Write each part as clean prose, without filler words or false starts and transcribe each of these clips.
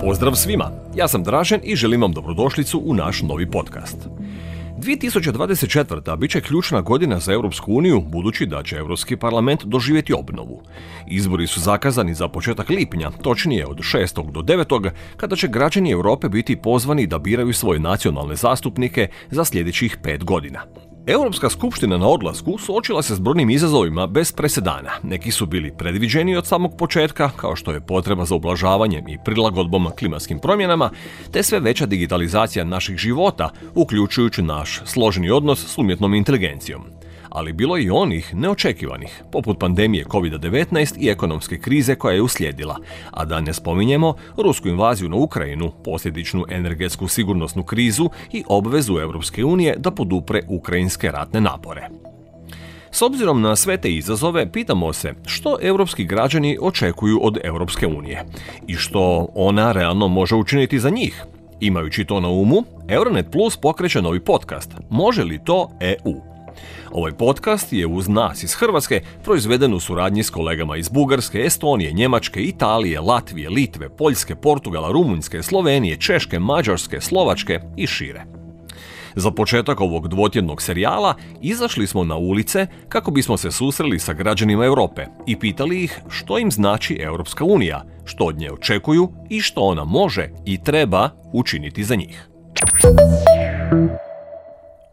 Pozdrav svima, ja sam Dražen i želim vam dobrodošlicu u naš novi podcast. 2024. bit će ključna godina za Europsku uniju, budući da će Europski parlament doživjeti obnovu. Izbori su zakazani za početak lipnja, točnije od 6. do 9. kada će građani Europe biti pozvani da biraju svoje nacionalne zastupnike za sljedećih 5 godina. Europska skupština na odlasku suočila se s brojnim izazovima bez presedana. Neki su bili predviđeni od samog početka, kao što je potreba za ublažavanjem i prilagodbom klimatskim promjenama, te sve veća digitalizacija naših života, uključujući naš složeni odnos s umjetnom inteligencijom. Ali bilo je i onih neočekivanih, poput pandemije COVID-19 i ekonomske krize koja je uslijedila, a da ne spominjemo rusku invaziju na Ukrajinu, posljedičnu energetsku sigurnosnu krizu i obvezu Europske unije da podupre ukrajinske ratne napore. S obzirom na sve te izazove, pitamo se što europski građani očekuju od Europske unije i što ona realno može učiniti za njih. Imajući to na umu, Euronet Plus pokreće novi podcast Može li to EU? Ovaj podcast je uz nas iz Hrvatske proizveden u suradnji s kolegama iz Bugarske, Estonije, Njemačke, Italije, Latvije, Litve, Poljske, Portugala, Rumunjske, Slovenije, Češke, Mađarske, Slovačke i šire. Za početak ovog dvotjednog serijala izašli smo na ulice kako bismo se susreli sa građanima Europe i pitali ih što im znači Europska unija, što od nje očekuju i što ona može i treba učiniti za njih.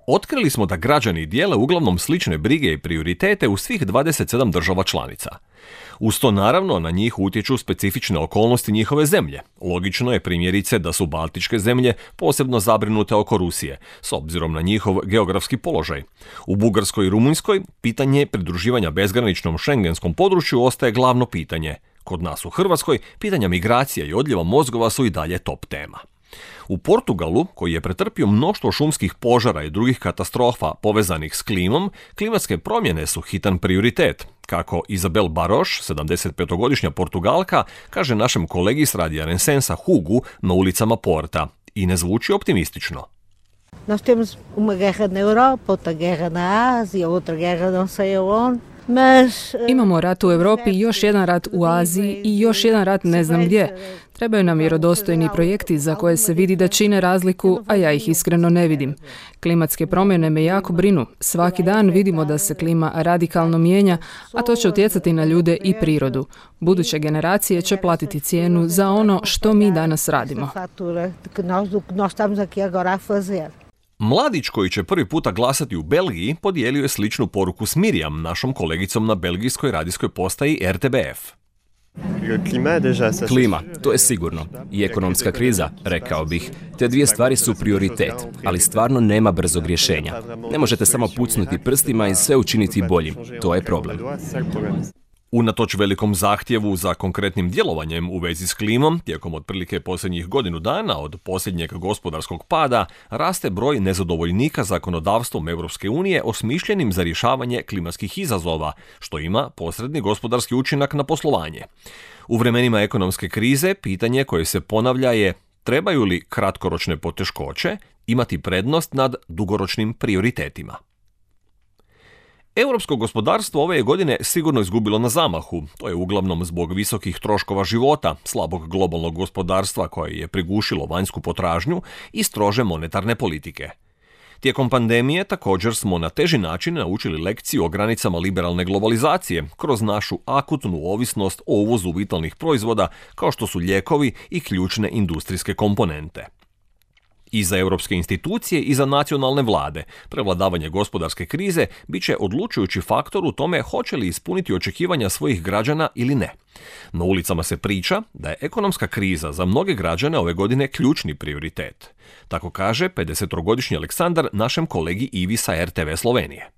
Otkrili smo da građani dijele uglavnom slične brige i prioritete u svih 27 država članica. Uz to naravno na njih utječu specifične okolnosti njihove zemlje. Logično je primjerice da su baltičke zemlje posebno zabrinute oko Rusije, s obzirom na njihov geografski položaj. U Bugarskoj i Rumunjskoj pitanje pridruživanja bezgraničnom šengenskom području ostaje glavno pitanje. Kod nas u Hrvatskoj pitanja migracija i odljeva mozgova su i dalje top tema. U Portugalu, koji je pretrpio mnoštvo šumskih požara i drugih katastrofa povezanih s klimom, klimatske promjene su hitan prioritet, kako Izabel Baroš, 75-godišnja Portugalka, kaže našem kolegi s Radija Rensensa Hugu na ulicama Porta. I ne zvuči optimistično. Nós temos uma guerra na Europa, outra guerra na Ásia, outra guerra não sei aonde. Imamo rat u Europi, još jedan rat u Aziji i još jedan rat ne znam gdje. Trebaju nam vjerodostojni projekti za koje se vidi da čine razliku, a ja ih iskreno ne vidim. Klimatske promjene me jako brinu. Svaki dan vidimo da se klima radikalno mijenja, a to će utjecati na ljude i prirodu. Buduće generacije će platiti cijenu za ono što mi danas radimo. Mladić koji će prvi puta glasati u Belgiji podijelio je sličnu poruku s Mirjam, našom kolegicom na belgijskoj radijskoj postaji RTBF. Klima, to je sigurno. I ekonomska kriza, rekao bih. Te dvije stvari su prioritet, ali stvarno nema brzog rješenja. Ne možete samo pucnuti prstima i sve učiniti boljim. To je problem. Unatoč velikom zahtjevu za konkretnim djelovanjem u vezi s klimom, tijekom otprilike posljednjih godinu dana od posljednjeg gospodarskog pada, raste broj nezadovoljnika zakonodavstvom Europske unije osmišljenim za rješavanje klimatskih izazova, što ima posredni gospodarski učinak na poslovanje. U vremenima ekonomske krize, pitanje koje se ponavlja je trebaju li kratkoročne poteškoće imati prednost nad dugoročnim prioritetima. Europsko gospodarstvo ove godine sigurno izgubilo na zamahu, to je uglavnom zbog visokih troškova života, slabog globalnog gospodarstva koje je prigušilo vanjsku potražnju i strože monetarne politike. Tijekom pandemije također smo na teži način naučili lekciju o granicama liberalne globalizacije kroz našu akutnu ovisnost o uvozu vitalnih proizvoda kao što su lijekovi i ključne industrijske komponente. I za europske institucije i za nacionalne vlade prevladavanje gospodarske krize bit će odlučujući faktor u tome hoće li ispuniti očekivanja svojih građana ili ne. Na ulicama se priča da je ekonomska kriza za mnoge građane ove godine ključni prioritet. Tako kaže 53-godišnji Aleksandar našem kolegi Ivi sa RTV Slovenije.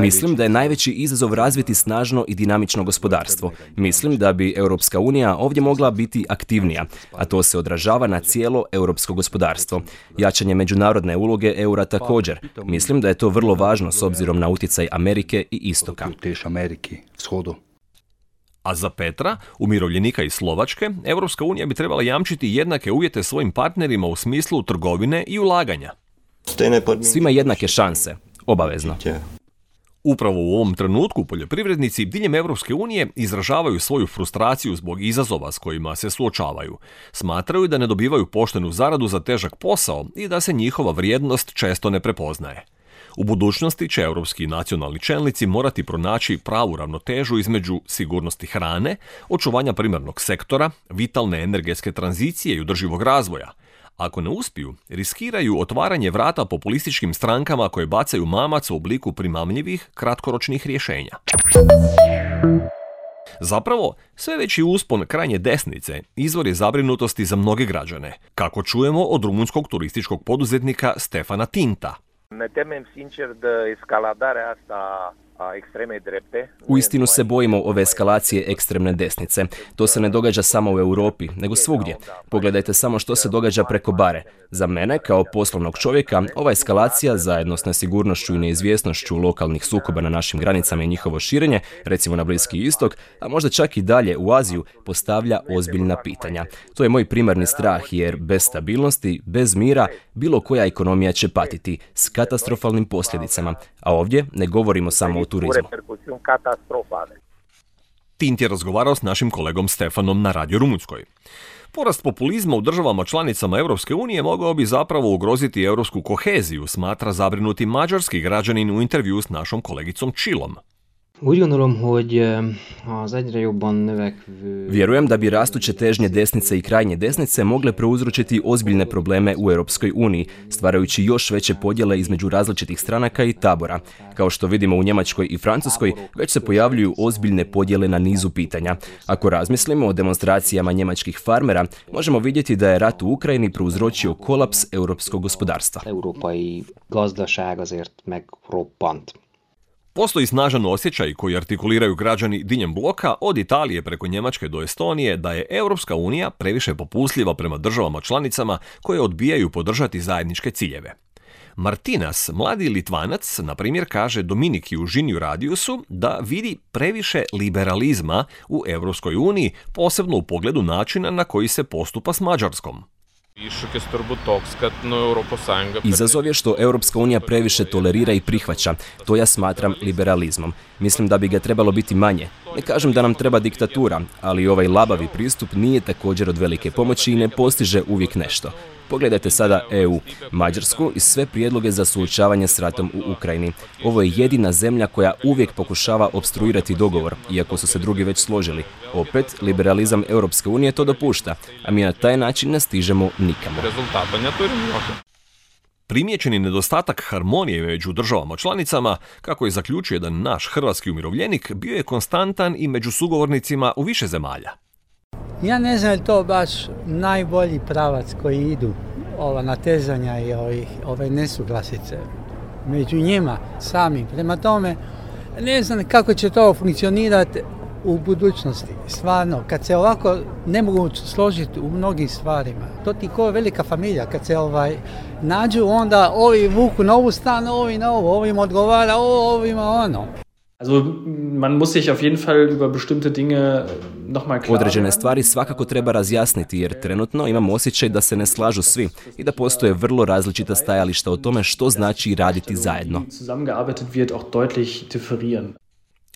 Mislim da je najveći izazov razviti snažno i dinamično gospodarstvo. Mislim da bi Europska unija ovdje mogla biti aktivnija, a to se odražava na cijelo europsko gospodarstvo. Jačanje međunarodne uloge eura također. Mislim da je to vrlo važno s obzirom na utjecaj Amerike i Istoka. A za Petra, umirovljenika iz Slovačke, Europska unija bi trebala jamčiti jednake uvjete svojim partnerima u smislu trgovine i ulaganja. Svima jednake šanse, obavezno. Upravo u ovom trenutku poljoprivrednici diljem Europske unije izražavaju svoju frustraciju zbog izazova s kojima se suočavaju. Smatraju da ne dobivaju poštenu zaradu za težak posao i da se njihova vrijednost često ne prepoznaje. U budućnosti će europski nacionalni čelnici morati pronaći pravu ravnotežu između sigurnosti hrane, očuvanja primarnog sektora, vitalne energetske tranzicije i održivog razvoja. Ako ne uspiju, riskiraju otvaranje vrata populističkim strankama koje bacaju mamac u obliku primamljivih, kratkoročnih rješenja. Zapravo, sve veći uspon krajnje desnice izvor je zabrinutosti za mnoge građane, kako čujemo od rumunskog turističkog poduzetnika Stefana Tinta. Ne temem sincer da eskaladarea asta a ekstremne drepte. Uistinu se bojimo ove eskalacije ekstremne desnice. To se ne događa samo u Europi, nego svugdje. Pogledajte samo što se događa preko bare. Za mene, kao poslovnog čovjeka, ova eskalacija zajedno s nesigurnošću i neizvjesnošću lokalnih sukoba na našim granicama i njihovo širenje, recimo na Bliski istok, a možda čak i dalje u Aziju, postavlja ozbiljna pitanja. To je moj primarni strah, jer bez stabilnosti, bez mira, bilo koja ekonomija će patiti, s katastrofalnim posljedicama. A ovdje ne govorimo samo o turizmu. Tint je razgovarao s našim kolegom Stefanom na Radio Rumunjskoj. Porast populizma u državama članicama Europske unije mogao bi zapravo ugroziti europsku koheziju, smatra zabrinuti mađarski građanin u intervju s našom kolegicom Čilom. Vjerujem da bi rastuće težnje desnice i krajnje desnice mogle prouzročiti ozbiljne probleme u Europskoj uniji, stvarajući još veće podjele između različitih stranaka i tabora. Kao što vidimo u Njemačkoj i Francuskoj, već se pojavljuju ozbiljne podjele na nizu pitanja. Ako razmislimo o demonstracijama njemačkih farmera, možemo vidjeti da je rat u Ukrajini prouzročio kolaps europskog gospodarstva. Postoji snažan osjećaj koji artikuliraju građani diljem bloka od Italije preko Njemačke do Estonije da je Europska unija previše popustljiva prema državama članicama koje odbijaju podržati zajedničke ciljeve. Martinas, mladi Litvanac, na primjer kaže Dominiki Užinju Radiusu da vidi previše liberalizma u Europskoj uniji, posebno u pogledu načina na koji se postupa s Mađarskom. Izazov je što Europska unija previše tolerira i prihvaća. To ja smatram liberalizmom. Mislim da bi ga trebalo biti manje. Ne kažem da nam treba diktatura, ali ovaj labavi pristup nije također od velike pomoći i ne postiže uvijek nešto. Pogledajte sada EU, Mađarsku i sve prijedloge za suočavanje s ratom u Ukrajini. Ovo je jedina zemlja koja uvijek pokušava opstruirati dogovor, iako su se drugi već složili. Opet, liberalizam Europske unije to dopušta, a mi na taj način ne stižemo nikamo. Primijećeni nedostatak harmonije među državama članicama, kako je zaključio jedan naš hrvatski umirovljenik, bio je konstantan i među sugovornicima u više zemalja. Ja ne znam je to baš najbolji pravac koji idu, ova natezanja i ove nesuglasice među njima sami. Prema tome, ne znam kako će to funkcionirati u budućnosti, stvarno. Kad se ovako ne mogu složiti u mnogim stvarima, to ti ko je velika familija, kad se nađu, onda ovi vuku na ovu stranu, ovi na ovu, ovim odgovara, ovima ono. Određene stvari svakako treba razjasniti, jer trenutno imam osjećaj da se ne slažu svi i da postoje vrlo različita stajališta o tome što znači raditi zajedno.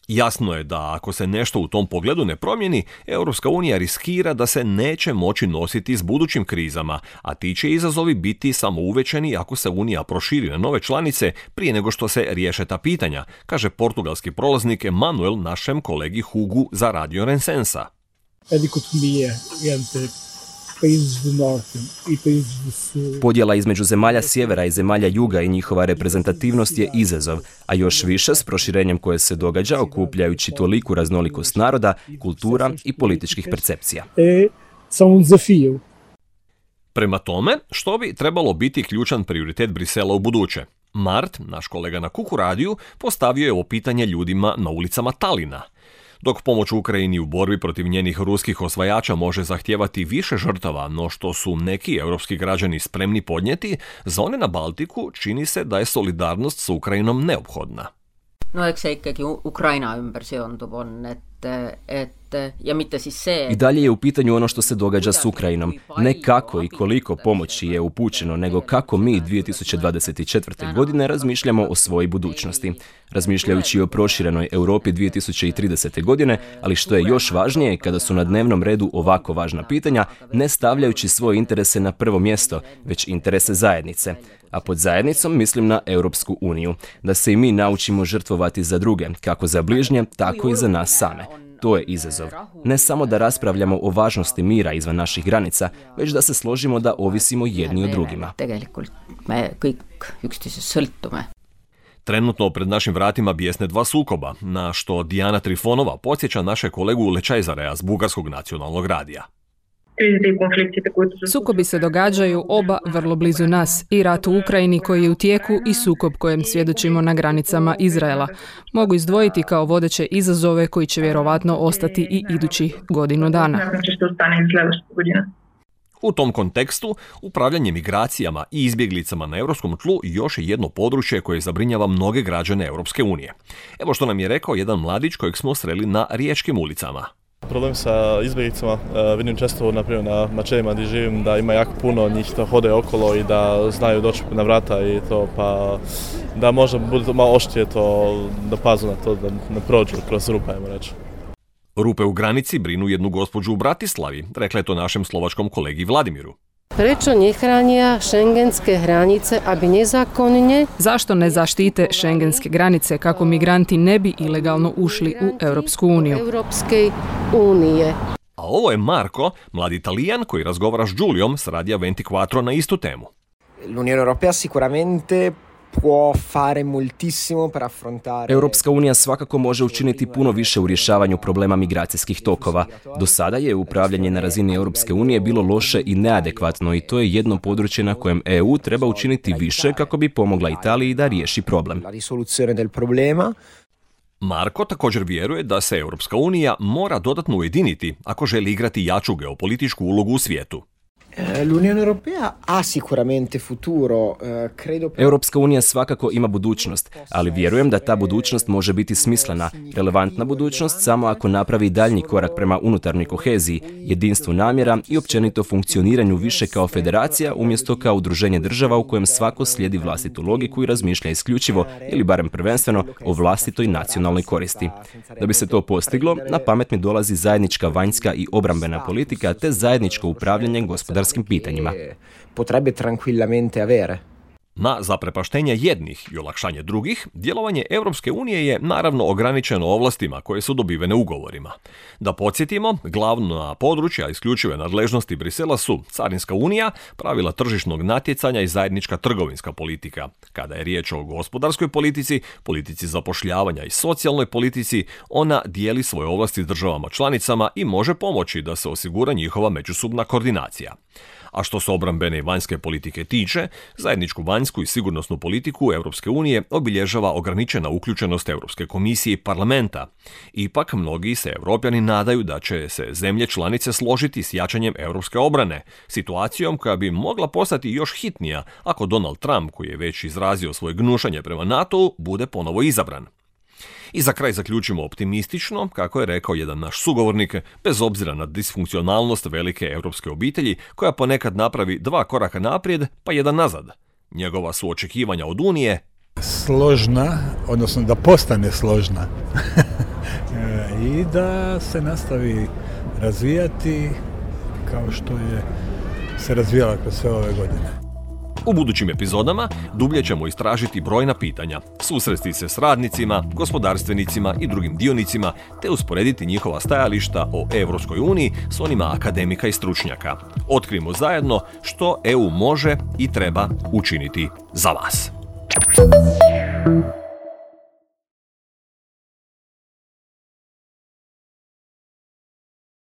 Jasno je da ako se nešto u tom pogledu ne promijeni, Europska unija riskira da se neće moći nositi s budućim krizama, a ti će izazovi biti samo uvećeni ako se unija proširi na nove članice prije nego što se riješe ta pitanja, kaže portugalski prolaznik Emanuel našem kolegi Hugu za Radio Rensensa. Podjela između zemalja sjevera i zemalja juga i njihova reprezentativnost je izazov, a još više s proširenjem koje se događa okupljajući toliku raznolikost naroda, kultura i političkih percepcija. Prema tome, što bi trebalo biti ključan prioritet Brisela u buduće? Mart, naš kolega na Kuku radiju, postavio je ovo pitanje ljudima na ulicama Talina. Dok pomoć Ukrajini u borbi protiv njenih ruskih osvajača može zahtijevati više žrtava, no što su neki europski građani spremni podnijeti, za one na Baltiku čini se da je solidarnost s Ukrajinom neophodna. No, eikö se ikkäkin Ukraina ympäri on Ja I dalje je u pitanju ono što se događa s Ukrajinom. Ne kako i koliko pomoći je upućeno, nego kako mi 2024. godine razmišljamo o svojoj budućnosti. Razmišljajući o proširenoj Europi 2030. godine, ali što je još važnije, kada su na dnevnom redu ovako važna pitanja, ne stavljajući svoje interese na prvo mjesto, već interese zajednice. A pod zajednicom mislim na Europsku uniju. Da se i mi naučimo žrtvovati za druge, kako za bližnje, tako i za nas same. To je izazov. Ne samo da raspravljamo o važnosti mira izvan naših granica, već da se složimo da ovisimo jedni o drugima. Trenutno pred našim vratima bijesne dva sukoba, na što Diana Trifonova podsjeća naše kolegu Lechai Zareaz Bugarskog nacionalnog radija. Sukobi se događaju oba vrlo blizu nas, i rat u Ukrajini koji je u tijeku i sukob kojem svjedočimo na granicama Izraela. Mogu izdvojiti kao vodeće izazove koji će vjerovatno ostati i idućih godinu dana. U tom kontekstu, upravljanje migracijama i izbjeglicama na europskom tlu još je jedno područje koje zabrinjava mnoge građane Europske unije. Evo što nam je rekao jedan mladić kojeg smo sreli na riječkim ulicama. Problem sa izbjeglicama vidim često naprimjer, na Mačevima gdje živim, da ima jako puno njih da hode okolo i da znaju doći na vrata i to, pa da možda budu malo oštrije to, da pazu na to, da ne prođu kroz rupa, ajmo reći. Rupe u granici brinu jednu gospođu u Bratislavi, rekla je to našem slovačkom kolegi Vladimiru. Prečo ne hranija šengenske granice, a bi nezakonjenje? Zašto ne zaštite šengenske granice kako migranti ne bi ilegalno ušli u Europsku uniju? A ovo je Marko, mladi Italijan koji razgovara s Julijom s Radija 24 na istu temu. L'Unione Europea sicuramente può fare moltissimo per affrontare. Europska unija svakako može učiniti puno više u rješavanju problema migracijskih tokova. Do sada je upravljanje na razini Europske unije bilo loše i neadekvatno i to je jedno područje na kojem EU treba učiniti više kako bi pomogla Italiji da riješi problem. La risoluzione del problema. Marko također vjeruje da se Europska unija mora dodatno ujediniti ako želi igrati jaču geopolitičku ulogu u svijetu. L'Unione Europea ha sicuramente futuro, credo. Europska unija svakako ima budućnost, ali vjerujem da ta budućnost može biti smislena, relevantna budućnost samo ako napravi daljnji korak prema unutarnjoj koheziji, jedinstvu namjera i općenito funkcioniranju više kao federacija umjesto kao udruženje država u kojem svako slijedi vlastitu logiku i razmišlja isključivo ili barem prvenstveno o vlastitoj nacionalnoj koristi. Da bi se to postiglo, na pamet mi dolazi zajednička vanjska i obrambena politika te zajedničko upravljanje gospodarstva pitanjima. Na zaprepaštenje jednih i olakšanje drugih, djelovanje Europske unije je naravno ograničeno ovlastima koje su dobivene ugovorima. Da podsjetimo, glavna područja isključive nadležnosti Brisela su Carinska unija, pravila tržišnog natjecanja i zajednička trgovinska politika. Kada je riječ o gospodarskoj politici, politici zapošljavanja i socijalnoj politici, ona dijeli svoje ovlasti s državama članicama i može pomoći da se osigura njihova međusobna koordinacija. A što se obrambene i vanjske politike tiče, zajedničku vanjsku i sigurnosnu politiku Europske unije obilježava ograničena uključenost Europske komisije i parlamenta. Ipak, mnogi se Europljani nadaju da će se zemlje članice složiti s jačanjem europske obrane, situacijom koja bi mogla postati još hitnija ako Donald Trump, koji je već izrazio svoje gnušanje prema NATO-u, bude ponovo izabran. I za kraj zaključimo optimistično, kako je rekao jedan naš sugovornik, bez obzira na disfunkcionalnost velike europske obitelji, koja ponekad napravi dva koraka naprijed, pa jedan nazad. Njegova su očekivanja od Unije složna, odnosno da postane složna i da se nastavi razvijati kao što je se razvijala kroz sve ove godine. U budućim epizodama dublje ćemo istražiti brojna pitanja, susresti se s radnicima, gospodarstvenicima i drugim dionicima, te usporediti njihova stajališta o Europskoj uniji s onima akademika i stručnjaka. Otkrijmo zajedno što EU može i treba učiniti za vas.